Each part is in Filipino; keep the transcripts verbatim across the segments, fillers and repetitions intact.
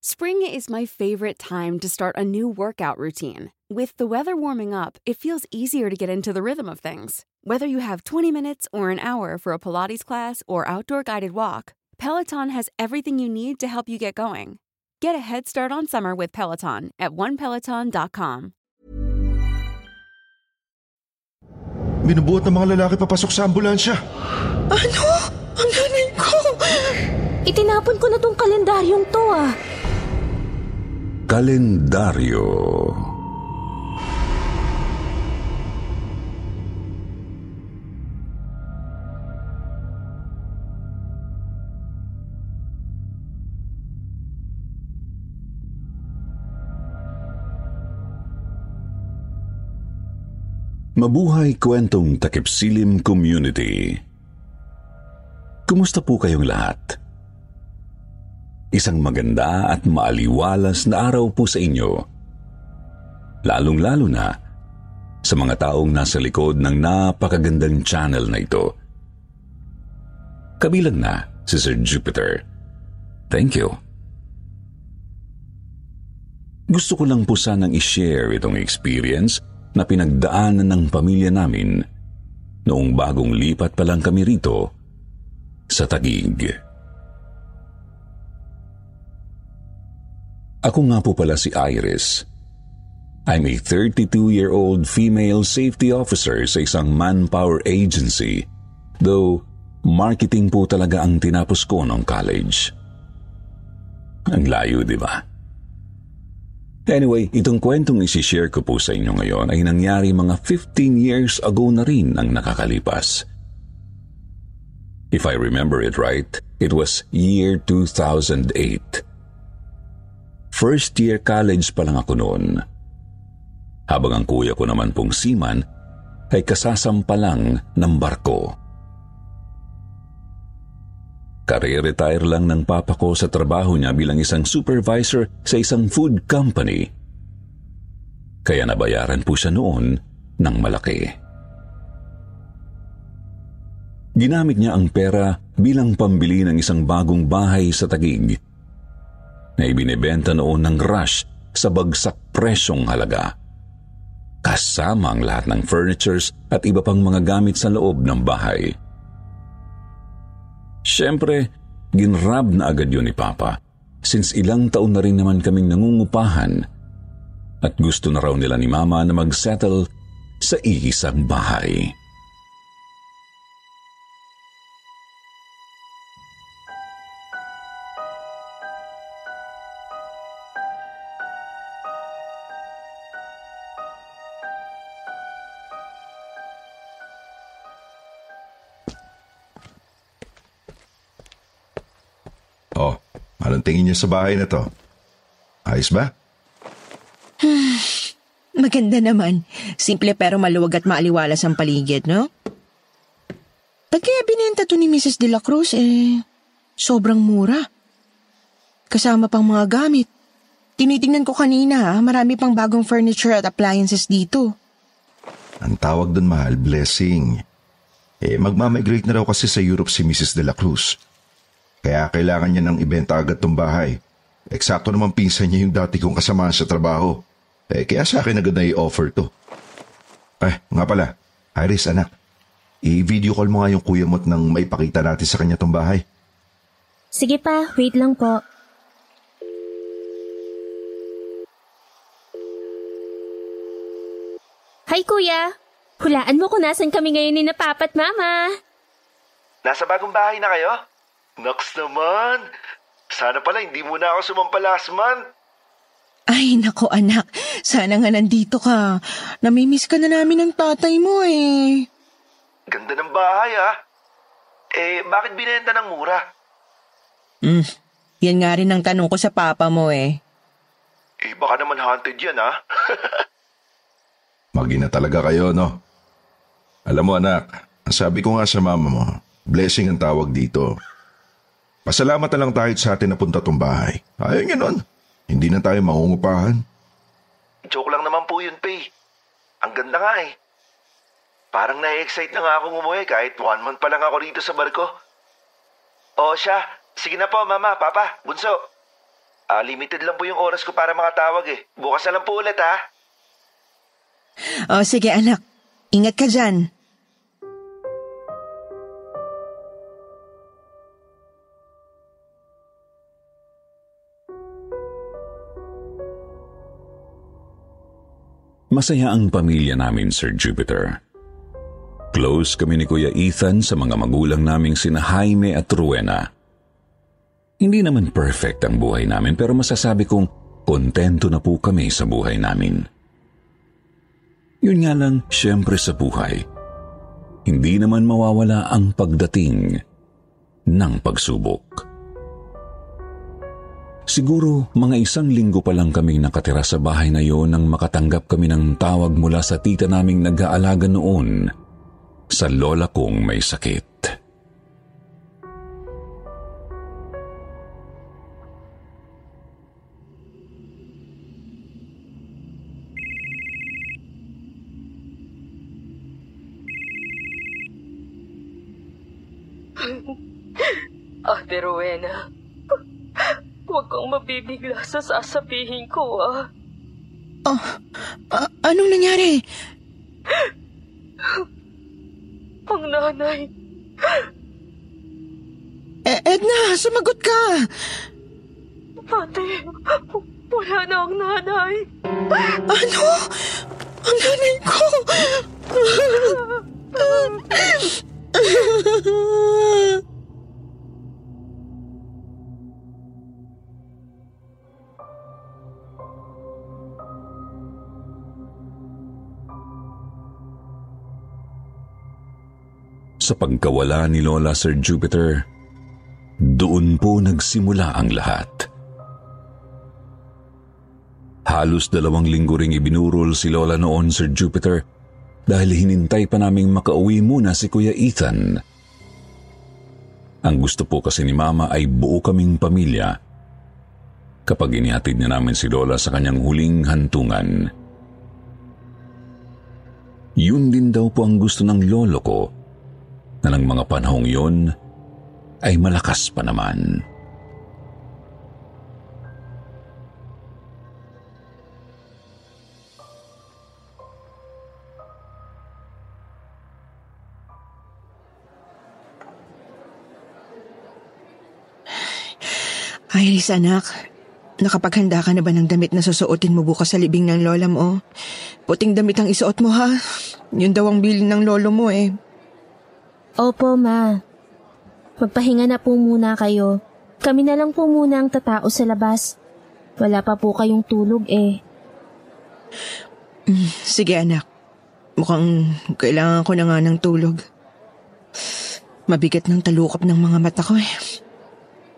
Spring is my favorite time to start a new workout routine. With the weather warming up, it feels easier to get into the rhythm of things. Whether you have twenty minutes or an hour for a Pilates class or outdoor guided walk, Peloton has everything you need to help you get going. Get a head start on summer with Peloton at one peloton dot com. Binubuhat ng mga lalaki papasok sa ambulansya. Ano? Ang nanay ko! Itinapon ko na tong kalendaryong to ah. Kalendaryo. Mabuhay Kwentong Takipsilim Community. Kumusta po kayong lahat? Isang maganda at maaliwalas na araw po sa inyo. Lalong-lalo na sa mga taong nasa likod ng napakagandang channel na ito. Kabilang na si Sir Jupiter. Thank you. Gusto ko lang po sanang i-share itong experience na pinagdaanan ng pamilya namin noong bagong lipat pa lang kami rito sa Taguig. Ako nga po pala si Iris. I'm a thirty-two-year-old female safety officer sa isang manpower agency, though marketing po talaga ang tinapos ko noong college. Ang layo, di ba? Anyway, itong kwentong isishare ko po sa inyo ngayon ay nangyari mga fifteen years ago na rin ang nakakalipas. If I remember it right, it was year two thousand eight. First year college pa lang ako noon. Habang ang kuya ko naman pong seaman ay kasasampa lang ng barko. Kare-retire lang ng papa ko sa trabaho niya bilang isang supervisor sa isang food company. Kaya nabayaran po siya noon ng malaki. Ginamit niya ang pera bilang pambili ng isang bagong bahay sa Taguig na ibinebenta noon ng rush sa bagsak presyong halaga. Kasama ang lahat ng furnitures at iba pang mga gamit sa loob ng bahay. Siyempre, ginrab na agad yun ni Papa since ilang taon na rin naman kaming nangungupahan at gusto na raw nila ni Mama na mag-settle sa iisang bahay. Anong tingin niyo sa bahay na to? Ayos ba? Maganda naman. Simple pero maluwag at maaliwalas ang paligid, no? Pag kaya binenta to ni Missus De La Cruz, eh, sobrang mura. Kasama pang mga gamit. Tinitingnan ko kanina, ha? Marami pang bagong furniture at appliances dito. Ang tawag doon, mahal, blessing. Eh, magmamigrate na raw kasi sa Europe si Missus De La Cruz. Kaya kailangan niya ng ibenta agad tong bahay. Eksakto naman pinsan niya yung dati kong kasama sa trabaho. Eh, kaya sa akin agad na i-offer to. Eh, nga pala, Iris anak, i-video call mo nga yung kuya mo't nang maipakita natin sa kanya tong bahay. Sige pa, wait lang po. Hi kuya, hulaan mo kung nasan kami ngayon ni na papa at mama. Nasa bagong bahay na kayo? Naks naman! Sana pala hindi mo na ako sumampa last month. Ay, nako anak. Sana nga nandito ka. Namimiss ka na namin ng tatay mo eh. Ganda ng bahay ah. Eh, bakit binenta ng mura? Hmm, yan nga rin ang tanong ko sa papa mo eh. Eh, baka naman haunted yan ah. Magina talaga kayo, no? Alam mo anak, sabi ko nga sa mama mo, blessing ang tawag dito. Pasalamat na lang tayo sa atin na punta tong bahay. Ayaw niya nun. Hindi na tayo maungupahan. Joke lang naman po yun, Pay. Ang ganda nga eh. Parang na-excite na nga akong umuwi kahit one month pa lang ako dito sa barko. O siya, sige na po, Mama, Papa, Bunso. Uh, limited lang po yung oras ko para makatawag eh. Bukas na lang po ulit, ha? O, sige anak. Ingat ka dyan. Masaya ang pamilya namin, Sir Jupiter. Close kami ni Kuya Ethan sa mga magulang naming sina Jaime at Ruwena. Hindi naman perfect ang buhay namin pero masasabi kong kontento na po kami sa buhay namin. Yun nga lang, syempre sa buhay, hindi naman mawawala ang pagdating ng pagsubok. Siguro mga isang linggo pa lang kaming nakatira sa bahay na yon nang makatanggap kami ng tawag mula sa tita naming nag-aalaga noon sa lola kong may sakit. Ate Rowena, huwag kang mabibigla sa sasabihin ko, ah. Oh, a- anong nangyari? Ang nanay. E- Edna, sumagot ka! Ate, wala na ang nanay. Ano? Ang nanay ko! Sa pagkawala ni Lola, Sir Jupiter, doon po nagsimula ang lahat. Halos dalawang linggo ring ibinurol si Lola noon, Sir Jupiter, dahil hinintay pa naming makauwi muna si Kuya Ethan. Ang gusto po kasi ni Mama ay buo kaming pamilya kapag inihatid na namin si Lola sa kanyang huling hantungan. Yun din daw po ang gusto ng lolo ko, na ng mga panahong yun ay malakas pa naman. Iris, anak, nakapaghanda ka na ba ng damit na susuotin mo bukas sa libing ng lola mo? Puting damit ang isuot mo, ha? Yun daw ang bilin ng lolo mo eh. Opo, Ma. Magpahinga na po muna kayo. Kami na lang po muna ang tatao sa labas. Wala pa po kayong tulog eh. Sige anak. Mukhang kailangan ko na nga ng tulog. Mabigat ng talukap ng mga mata ko eh.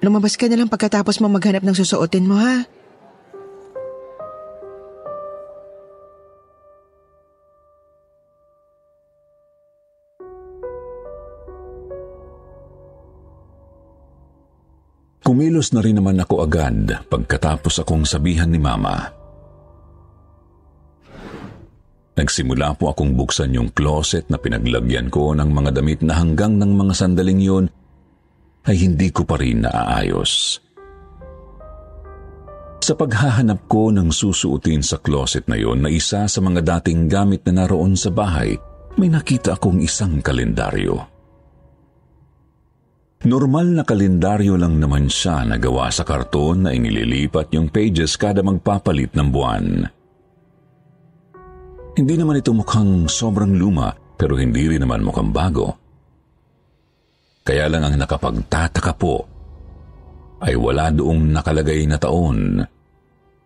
Lumabas ka na lang pagkatapos mo maghanap ng susuotin mo, ha? Kumilos na rin naman ako agad pagkatapos akong sabihan ni Mama. Nagsimula po akong buksan yung closet na pinaglagyan ko ng mga damit na hanggang ng mga sandaling yun ay hindi ko pa rin naaayos. Sa paghahanap ko ng susuotin sa closet na yun na isa sa mga dating gamit na naroon sa bahay, may nakita akong isang kalendaryo. Normal na kalendaryo lang naman siya na gawa sa karton na inililipat yung pages kada magpapalit ng buwan. Hindi naman ito mukhang sobrang luma pero hindi rin naman mukhang bago. Kaya lang ang nakapagtataka po ay wala doong nakalagay na taon.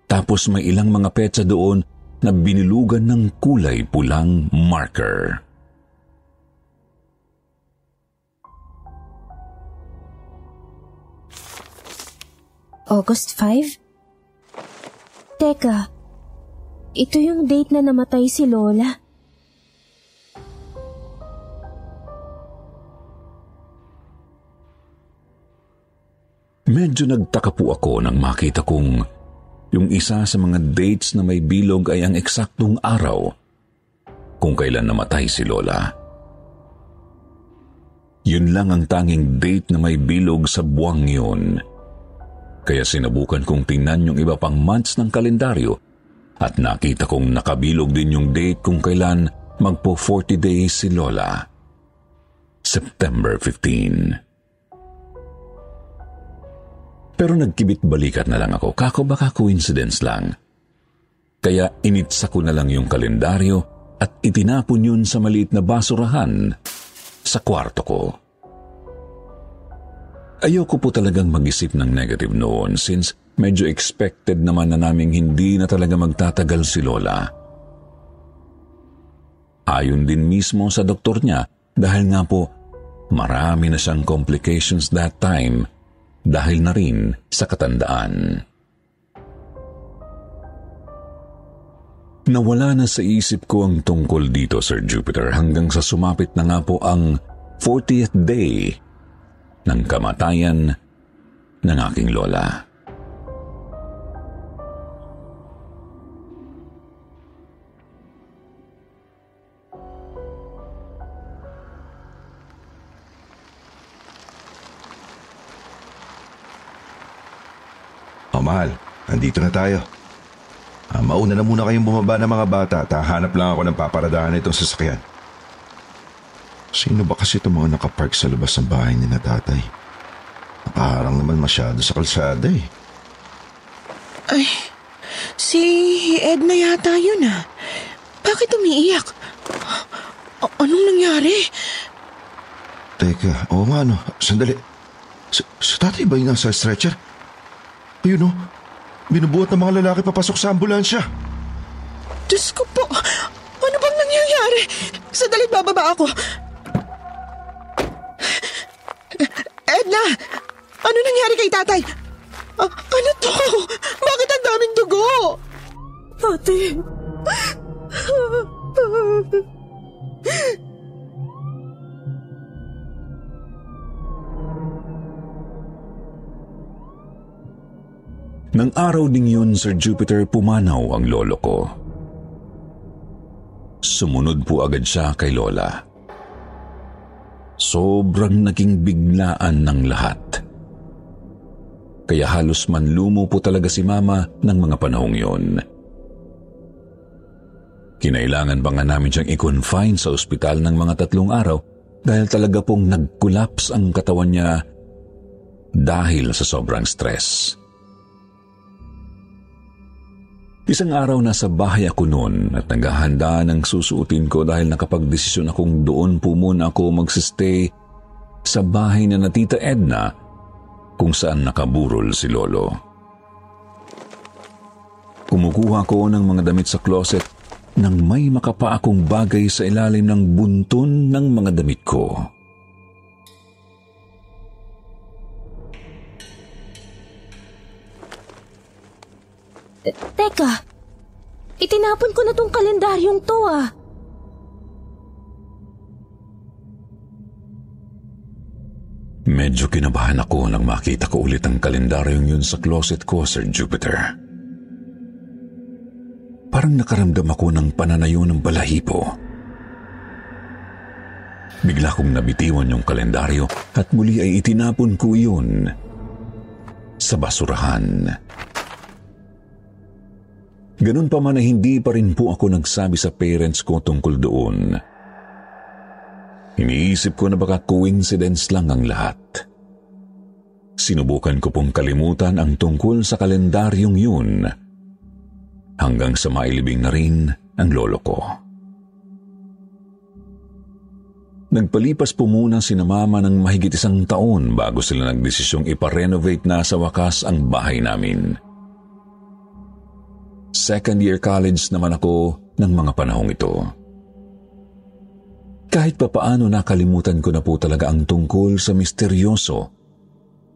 Tapos may ilang mga petsa doon na binilugan ng kulay pulang marker. August fifth? Teka, ito yung date na namatay si Lola. Medyo nagtaka po ako nang makita kong yung isa sa mga dates na may bilog ay ang eksaktong araw kung kailan namatay si Lola. Yun lang ang tanging date na may bilog sa buwang yun. kaya sinabukan kong tingnan yung iba pang months ng kalendaryo at nakita kong nakabilog din yung date kung kailan magpo forty days si Lola. September fifteenth. Pero nagkibit-balikat na lang ako, kako baka coincidence lang. Kaya initsa ko na lang yung kalendaryo at itinapon yun sa maliit na basurahan sa kwarto ko. Ayoko po talagang mag-isip ng negative noon since medyo expected naman na naming hindi na talaga magtatagal si Lola. Ayon din mismo sa doktor niya dahil nga po marami na siyang complications that time dahil na rin sa katandaan. Nawala na sa isip ko ang tungkol dito, Sir Jupiter, hanggang sa sumapit na nga po ang fortieth day ng kamatayan ng aking lola. Oh, mahal, nandito na tayo. Ah, mauna na muna kayong bumaba ng mga bata at hahanap lang ako ng paparadahan itong sasakyan. Sino ba kasi itong mga nakapark sa labas ng bahay ni na tatay? Nakaharang naman masyado sa kalsada eh. Ay, si Edna yata yun ah. Bakit umiiyak? A- anong nangyari? Teka, oo nga no, sandali. Sa, sa tatay ba yung nasa stretcher? Ayun o, binubuhat ng mga lalaki papasok sa ambulansya. Diyos ko po, ano bang nangyayari? Sandali, bababa ako. Edna! Ano nangyari kay tatay? A- ano to? Bakit ang daming dugo? Ate. Nang araw ding yun, Sir Jupiter, pumanaw ang lolo ko. Sumunod po agad siya kay Lola. Sobrang naging biglaan ng lahat. Kaya halos manlumo po talaga si Mama ng mga panahong yun. Kinailangan ba nga namin siyang i-confine sa ospital ng mga tatlong araw dahil talaga pong nag-collapse ang katawan niya dahil sa sobrang stress. Isang araw nasa bahay ako noon at naghahanda ng susuotin ko dahil nakapagdesisyon akong doon po muna ako magsistay sa bahay na na Tita Edna kung saan nakaburol si Lolo. Kumukuha ko ng mga damit sa closet nang may makapa akong bagay sa ilalim ng bunton ng mga damit ko. Teka, itinapon ko na tong kalendaryong to ah. Medyo kinabahan ako nang makita ko ulit ang kalendaryong yun sa closet ko, Sir Jupiter. Parang nakaramdam ako ng pananayo ng balahibo. Bigla kong nabitiwan yung kalendaryo at muli ay itinapon ko yun sa basurahan. Ganun pa man ay hindi pa rin po ako nagsabi sa parents ko tungkol doon. Iniisip ko na baka coincidence lang ang lahat. Sinubukan ko pong kalimutan ang tungkol sa kalendaryong yun hanggang sa mailibing na rin ang lolo ko. Nagpalipas po muna sina Mama ng mahigit isang taon bago sila nagdesisyong iparenovate na sa wakas ang bahay namin. Second year college naman ako ng mga panahong ito. Kahit papaano nakalimutan ko na po talaga ang tungkol sa misteryoso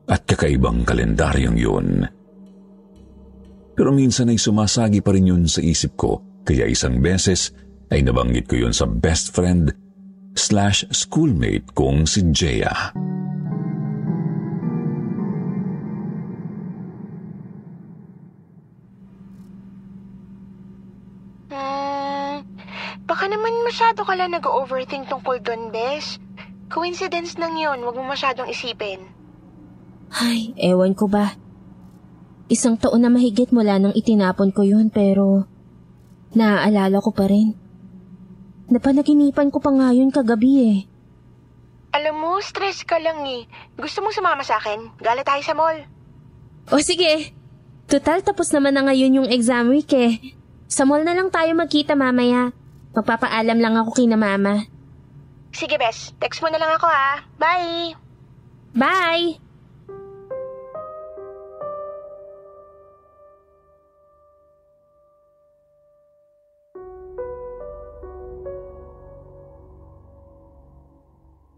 at kakaibang kalendaryong yun. Pero minsan ay sumasagi pa rin yun sa isip ko, kaya isang beses ay nabanggit ko yun sa best friend slash schoolmate kong si Jaya. Baka naman masyado ka lang nag-overthink tungkol doon, Bes. Coincidence lang yun, wag mo masyadong isipin. Ay, ewan ko ba. Isang taon na mahigit mula nang itinapon ko yun pero naaalala ko pa rin. Napanaginipan ko pa nga yun kagabi eh. Alam mo, stress ka lang eh. Gusto mong sumama sa akin? Gala tayo sa mall. O sige. Total tapos naman na ngayon yung exam week eh. Sa mall na lang tayo magkita mamaya. Magpapaalam lang ako kina mama. Sige bes, text mo na lang ako ha. Bye! Bye!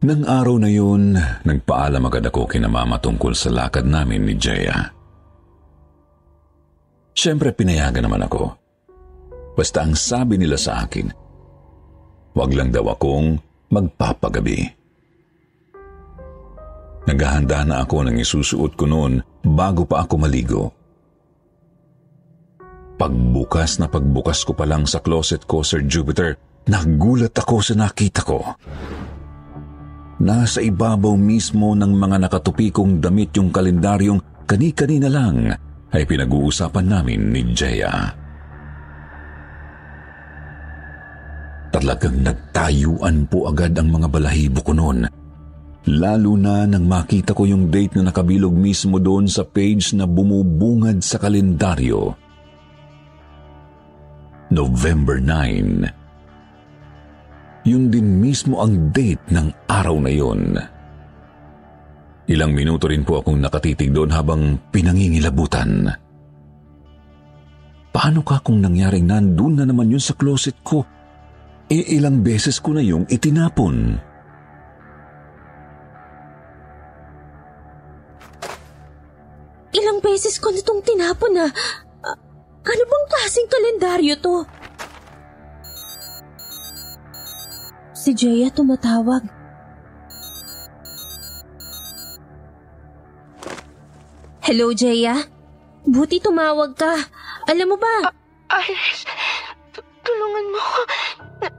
Nang araw na yun, nagpaalam agad ako kina mama tungkol sa lakad namin ni Jaya. Siyempre pinayagan naman ako. Basta ang sabi nila sa akin, wag lang daw akong magpapagabi. Naghahanda na ako ng isusuot ko noon bago pa ako maligo. Pagbukas na pagbukas ko pa lang sa closet ko, Sir Jupiter, nagulat ako sa nakita ko. Nasa ibabaw mismo ng mga nakatupi kong damit yung kalendaryong kani-kanina lang ay pinag-uusapan namin ni Jaya. Talagang nagtayuan po agad ang mga balahibo ko noon. Lalo na nang makita ko yung date na nakabilog mismo doon sa page na bumubungad sa kalendaryo. November ninth. Yun din mismo ang date ng araw na yun. Ilang minuto rin po akong nakatitig doon habang pinangingilabutan. Paano ka kung nangyaring nandun na naman yun sa closet ko? E ilang beses ko na yung itinapon. Ilang beses ko na itong tinapon na. Ano bang klaseng kalendaryo to? Si Jaya tumatawag. Hello, Jaya. Buti tumawag ka. Alam mo ba? Uh, Iris, tulungan mo ako. Na-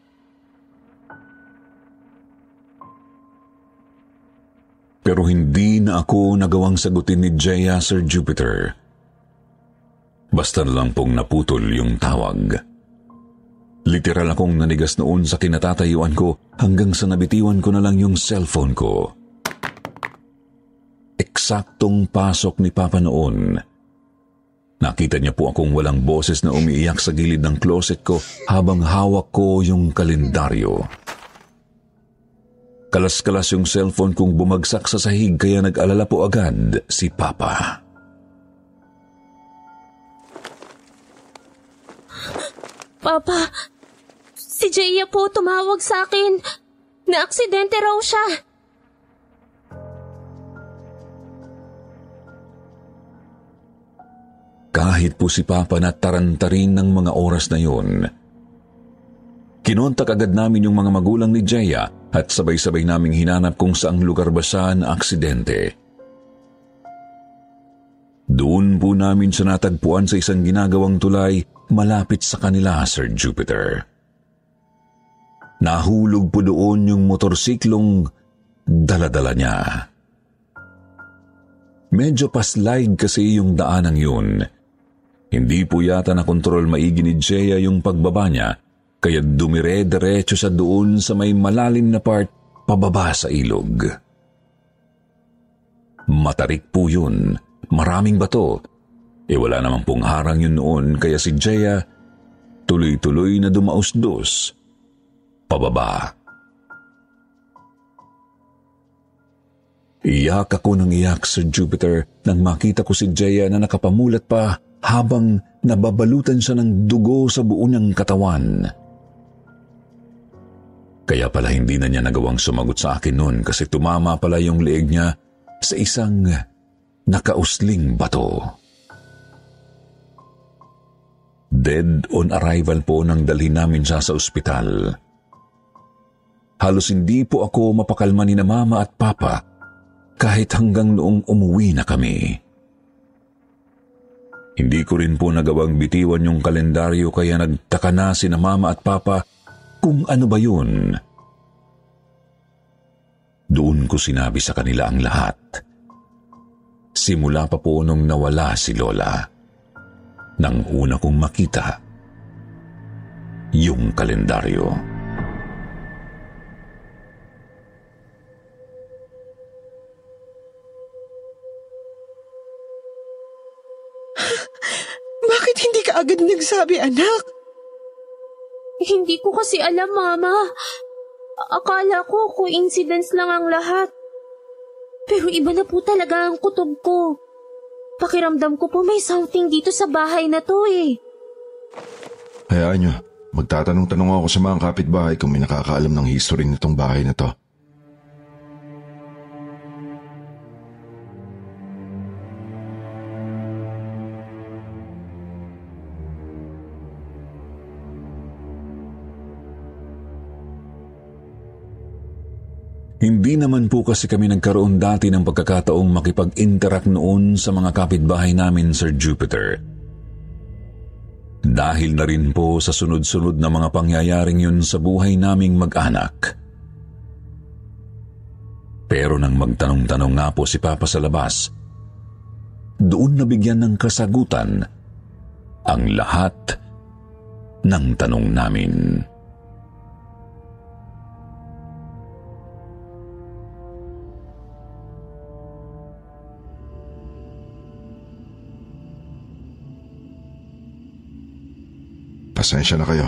Pero hindi na ako nagawang sagutin ni Jaya, Sir Jupiter. Basta lang pong naputol yung tawag. Literal akong nanigas noon sa kinatatayuan ko hanggang sa nabitiwan ko na lang yung cellphone ko. Eksaktong pasok ni Papa noon. Nakita niya po akong walang boses na umiiyak sa gilid ng closet ko habang hawak ko yung kalendaryo. Kalas-kalas yung cellphone kong bumagsak sa sahig kaya nag-alala po agad si Papa. Papa, si Jaya po tumawag sa akin. Naaksidente raw siya. Kahit po si Papa nataranta rin ng mga oras na yun, kinontak agad namin yung mga magulang ni Jaya at sabay-sabay naming hinanap kung saang lugar ba siya na aksidente. Doon po namin siya natagpuan sa isang ginagawang tulay malapit sa kanila, Sir Jupiter. Nahulog po doon yung motorsiklong daladala niya. Medyo paslide kasi yung daanang yun. Hindi po yata nakontrol maigi ni Jaya yung pagbaba niya, kaya dumire-diretso siya doon sa may malalim na part pababa sa ilog. Matarik po yun. Maraming bato. E wala namang pong harang yun noon kaya si Jaya tuloy-tuloy na dumausdos pababa. Iyak ako ng iyak sa Jupiter nang makita ko si Jaya na nakapamulat pa habang nababalutan siya ng dugo sa buo niyang katawan. Kaya pala hindi na niya nagawang sumagot sa akin noon kasi tumama pala yung leeg niya sa isang nakausling bato. Dead on arrival po nang dalhin namin siya sa ospital. Halos hindi po ako mapakalma ni na mama at papa kahit hanggang noong umuwi na kami. Hindi ko rin po nagawang bitiwan yung kalendaryo kaya nagtaka na sina mama at papa kung ano ba yun. Doon ko sinabi sa kanila ang lahat. Simula pa po nung nawala si Lola, nang una kong makita yung kalendaryo. Agad nagsabi, anak. Hindi ko kasi alam, Mama. Akala ko coincidence lang ang lahat. Pero iba na po talaga ang kutob ko. Pakiramdam ko po may something dito sa bahay na to eh. Hayaan nyo. Magtatanong-tanong ako sa mga kapitbahay kung may nakakaalam ng history nitong bahay na to. Hindi naman po kasi kami nagkaroon dati ng pagkakataong makipag-interact noon sa mga kapitbahay namin, Sir Jupiter. Dahil na rin po sa sunod-sunod na mga pangyayaring yun sa buhay naming mag-anak. Pero nang magtanong-tanong nga po si Papa sa labas, doon nabigyan ng kasagutan ang lahat ng tanong namin. Pasensya na kayo.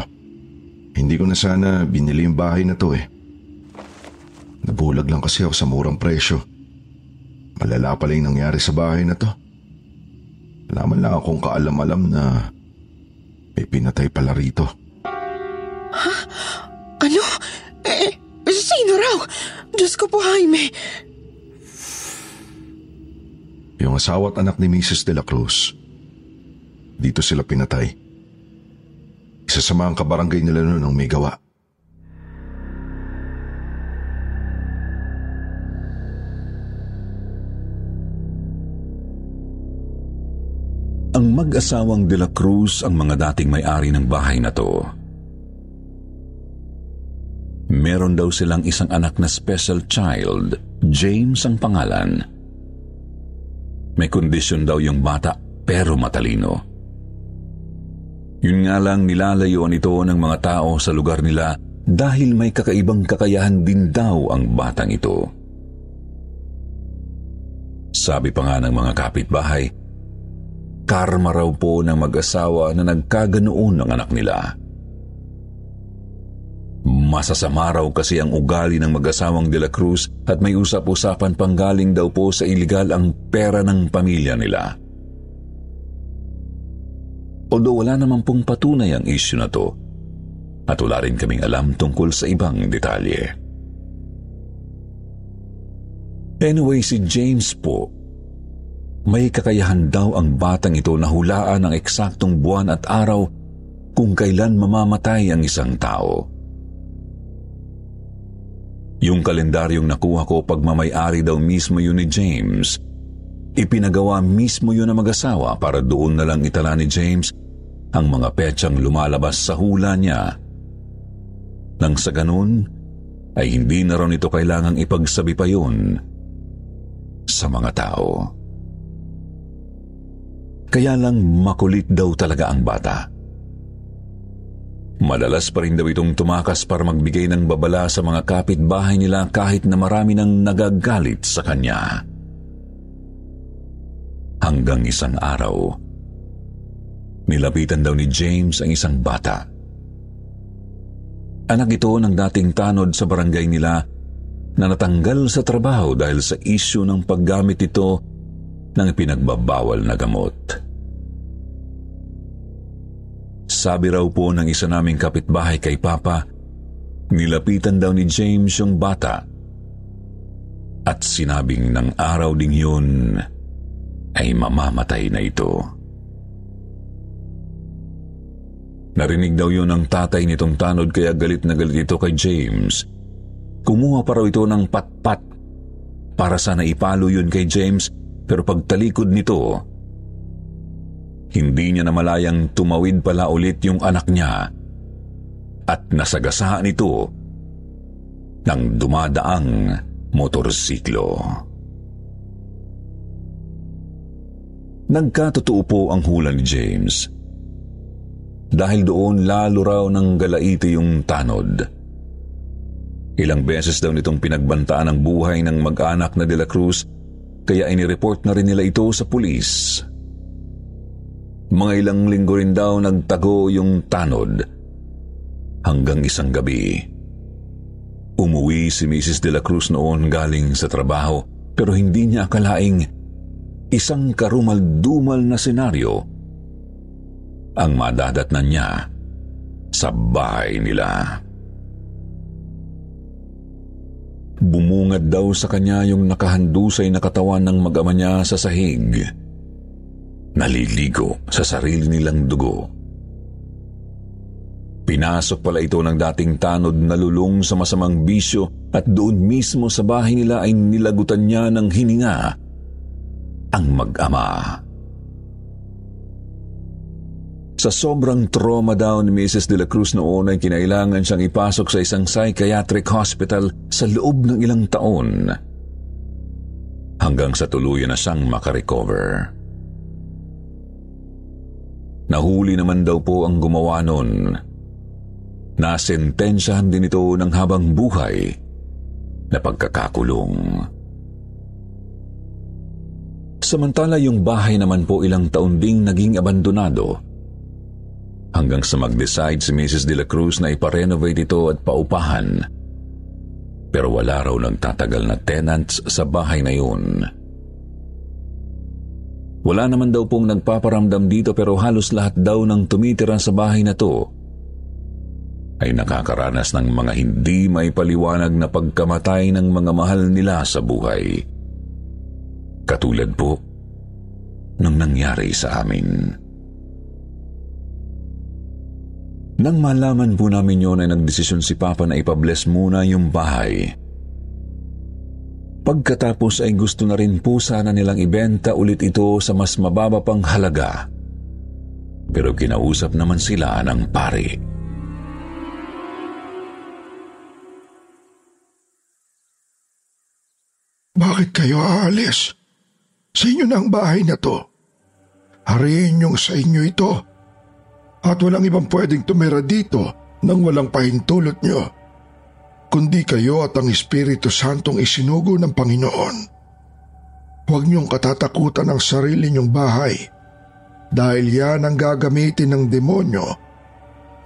Hindi ko na sana binili yung bahay na to eh. Nabulag lang kasi ako sa murang presyo. Malala pala yung nangyari sa bahay na to. Alaman lang akong kaalam-alam na may pinatay pala rito. Ha? Ano? Eh, sino raw? Diyos ko po, Jaime. Yung asawa at anak ni Missus De La Cruz. Dito sila pinatay. Isa sa mga kabarangay nila noon ang may gawa. Ang mag-asawang De La Cruz ang mga dating may-ari ng bahay na to. Meron daw silang isang anak na special child, James ang pangalan. May kondisyon daw yung bata pero matalino. Yun nga lang nilalayuan ito ng mga tao sa lugar nila dahil may kakaibang kakayahan din daw ang batang ito. Sabi pa nga ng mga kapitbahay, karma raw po ng mag-asawa na nagkaganoon ang anak nila. Masasama raw kasi ang ugali ng mag-asawang De La Cruz at may usap-usapan panggaling daw po sa iligal ang pera ng pamilya nila. Although wala naman pong patunay ang issue na to at wala rin kaming alam tungkol sa ibang detalye. Anyway, si James po, may kakayahan daw ang batang ito na hulaan ang eksaktong buwan at araw kung kailan mamamatay ang isang tao. Yung kalendaryong nakuha ko pagmamayari daw mismo yun ni James, ipinagawa mismo yun ang mag-asawa para doon na lang itala ni James ang mga petsang lumalabas sa hula niya. Nang sa ganun, ay hindi na raw nito kailangang ipagsabi pa yun sa mga tao. Kaya lang makulit daw talaga ang bata. Madalas pa rin daw itong tumakas para magbigay ng babala sa mga kapitbahay nila kahit na marami nang nagagalit sa kanya. hanggang isang araw. Nilapitan daw ni James ang isang bata. Anak ito ng dating tanod sa barangay nila na natanggal sa trabaho dahil sa isyu ng paggamit ito ng pinagbabawal na gamot. Sabi raw po ng isa naming kapitbahay kay Papa, nilapitan daw ni James yung bata at sinabing ng araw ding yun ay mamamatay na ito. Narinig daw yun ang tatay nitong tanod kaya galit na galit ito kay James. Kumuha pa raw ito ng patpat para sana ipalo yun kay James, pero pagtalikod nito, hindi niya namalayang tumawid pala ulit yung anak niya at nasagasaan ito ng dumadaang motorsiklo. Nagkatotoo po ang hula ni James. Dahil doon lalo raw ng galaiti yung tanod. Ilang beses daw nitong pinagbantaan ang buhay ng mag-anak na De La Cruz, kaya inireport na rin nila ito sa pulis. Mga ilang linggo rin daw nagtago yung tanod. Hanggang isang gabi, umuwi si Missus De La Cruz noon galing sa trabaho, pero hindi niya akalaing isang karumal-dumal na senaryo ang madadatnan niya sa bahay nila. Bumungad daw sa kanya yung nakahandusay na katawan ng mag-ama niya sa sahig. Naliligo sa sarili nilang dugo. Pinasok pala ito ng dating tanod na lulong sa masamang bisyo at doon mismo sa bahay nila ay nilagutan niya ng hininga ang mag-ama. Sa sobrang trauma daw ni Missus De La Cruz noon ay kinailangan siyang ipasok sa isang psychiatric hospital sa loob ng ilang taon hanggang sa tuluyan na siyang makarecover. Nahuli naman daw po ang gumawa noon. Nasentensyahan din ito ng habang buhay na pagkakakulong. Samantala yung bahay naman po ilang taon ding naging abandonado hanggang sa mag-decide si Missus De La Cruz na iparenovate ito at paupahan. Pero wala raw nagtatagal na tenants sa bahay na yun. Wala naman daw pong nagpaparamdam dito, pero halos lahat daw ng tumitira sa bahay na to ay nakakaranas ng mga hindi maipaliwanag na pagkamatay ng mga mahal nila sa buhay. Katulad po ng nangyari sa amin. Nang malaman po namin yun ay nagdesisyon si Papa na ipabless muna yung bahay. Pagkatapos ay gusto na rin po sana nilang ibenta ulit ito sa mas mababa pang halaga. Pero kinausap naman sila ng pari. Bakit kayo aalis? Sa inyo na ang bahay na to. Hariin niyong sa inyo ito. At walang ibang pwedeng tumira dito nang walang pahintulot niyo, kundi kayo at ang Espiritu Santong isinugo ng Panginoon. Huwag niyong katatakutan ang sarili niyong bahay, dahil yan ang gagamitin ng demonyo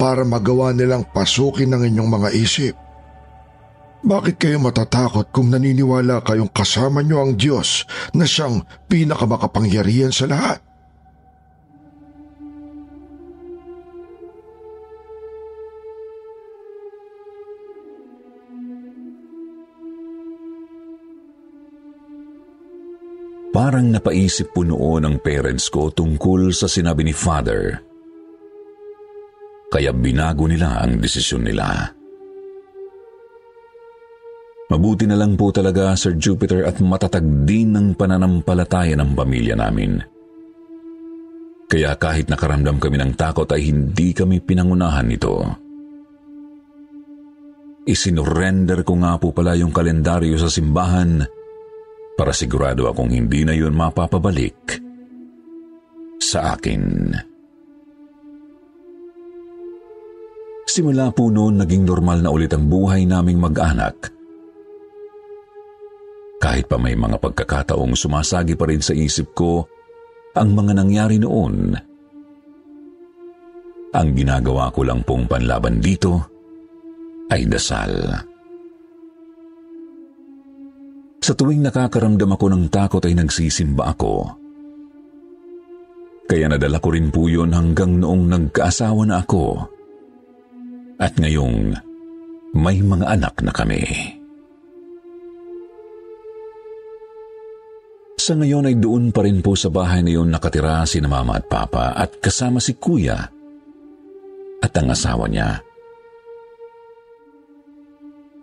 para magawa nilang pasukin ang inyong mga isip. Bakit kayo matatakot kung naniniwala kayong kasama niyo ang Diyos na siyang pinakamakapangyarihan sa lahat? Parang napaisip po noon ang parents ko tungkol sa sinabi ni Father. Kaya binago nila ang desisyon nila. Mabuti na lang po talaga, Sir Jupiter, at matatag din ng pananampalataya ng pamilya namin. Kaya kahit nakaramdam kami ng takot ay hindi kami pinangunahan nito. Isinurrender ko nga po pala yung kalendaryo sa simbahan para sigurado akong hindi na yun mapapabalik sa akin. Simula po noon naging normal na ulit ang buhay naming mag-anak. Kahit pa may mga pagkakataong sumasagi pa rin sa isip ko ang mga nangyari noon. Ang ginagawa ko lang pong panlaban dito ay dasal. Sa tuwing nakakaramdam ako ng takot ay nagsisimba ako. Kaya nadala ko rin po yun hanggang noong nagkaasawa na ako. At ngayong may mga anak na kami. Sa ngayon ay doon pa rin po sa bahay na yun nakatira si na mama at papa at kasama si kuya at ang asawa niya.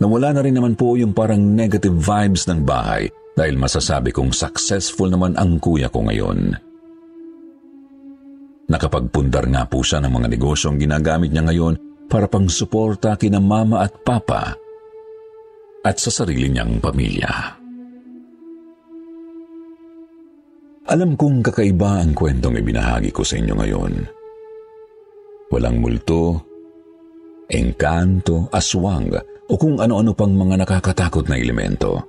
Nawala na rin naman po yung parang negative vibes ng bahay dahil masasabi kong successful naman ang kuya ko ngayon. Nakapagpundar nga po siya ng mga negosyong ginagamit niya ngayon para pangsuporta kina mama at papa at sa sarili niyang pamilya. Alam kong kakaiba ang kwentong ibinahagi ko sa inyo ngayon. Walang multo, engkanto, aswang, o kung ano-ano pang mga nakakatakot na elemento.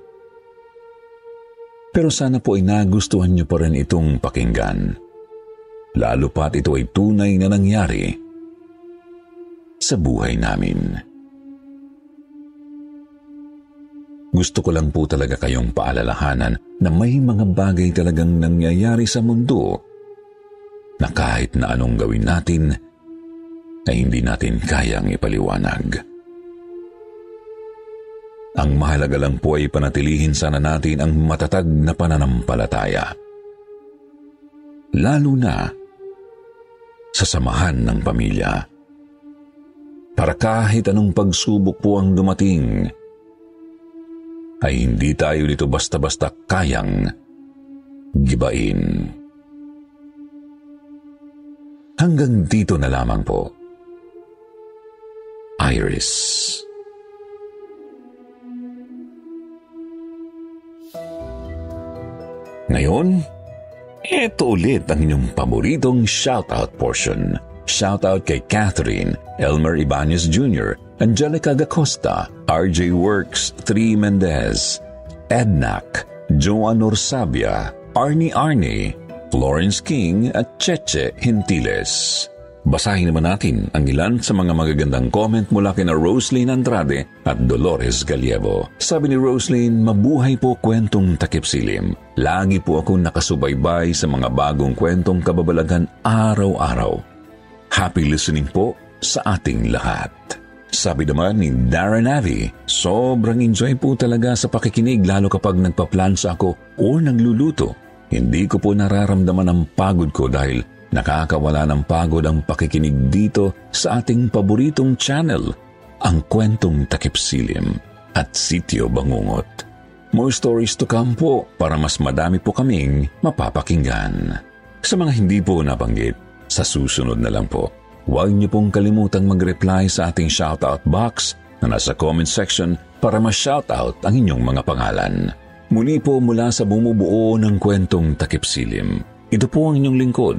Pero sana po ay nagustuhan niyo pa rin itong pakinggan. Lalo pat ito ay tunay na nangyari sa buhay namin. Gusto ko lang po talaga kayong paalalahanan na may mga bagay talagang nangyayari sa mundo na kahit na anong gawin natin ay hindi natin kayang ipaliwanag. Ang mahalaga lang po ay panatilihin sana natin ang matatag na pananampalataya. Lalo na sa samahan ng pamilya. Para kahit anong pagsubok po ang dumating, ay hindi tayo nito basta-basta kayang gibain. Hanggang dito na lamang po. Iris. Ngayon, ito ulit ang inyong paboritong shoutout portion. Shoutout kay Catherine, Elmer Ibanez Junior, Angelica Gacosta, R J Works, Tri Mendez, Ednac, Joan Orsabia, Arnie Arnie, Florence King at Cheche Hintiles. Basahin naman natin ang ilan sa mga magagandang comment mula kina Roslyn Andrade at Dolores Gallego. Sabi ni Roslyn, mabuhay po kwentong takipsilim. Lagi po akong nakasubaybay sa mga bagong kwentong kababalagan araw-araw. Happy listening po sa ating lahat. Sabi naman ni Darren Avi, sobrang enjoy po talaga sa pakikinig lalo kapag nagpa-plansa ako o nagluluto. Hindi ko po nararamdaman ang pagod ko dahil nakakawala ng pagod ang pakikinig dito sa ating paboritong channel, ang Kwentong Takipsilim at Sitio Bangungot. More stories to come po para mas madami po kaming mapapakinggan. Sa mga hindi po nabanggit, sa susunod na lang po. Huwag niyo pong kalimutang mag-reply sa ating shoutout box na nasa comment section para ma-shoutout ang inyong mga pangalan. Muli po mula sa bumubuo ng Kwentong Takipsilim, ito po ang inyong lingkod,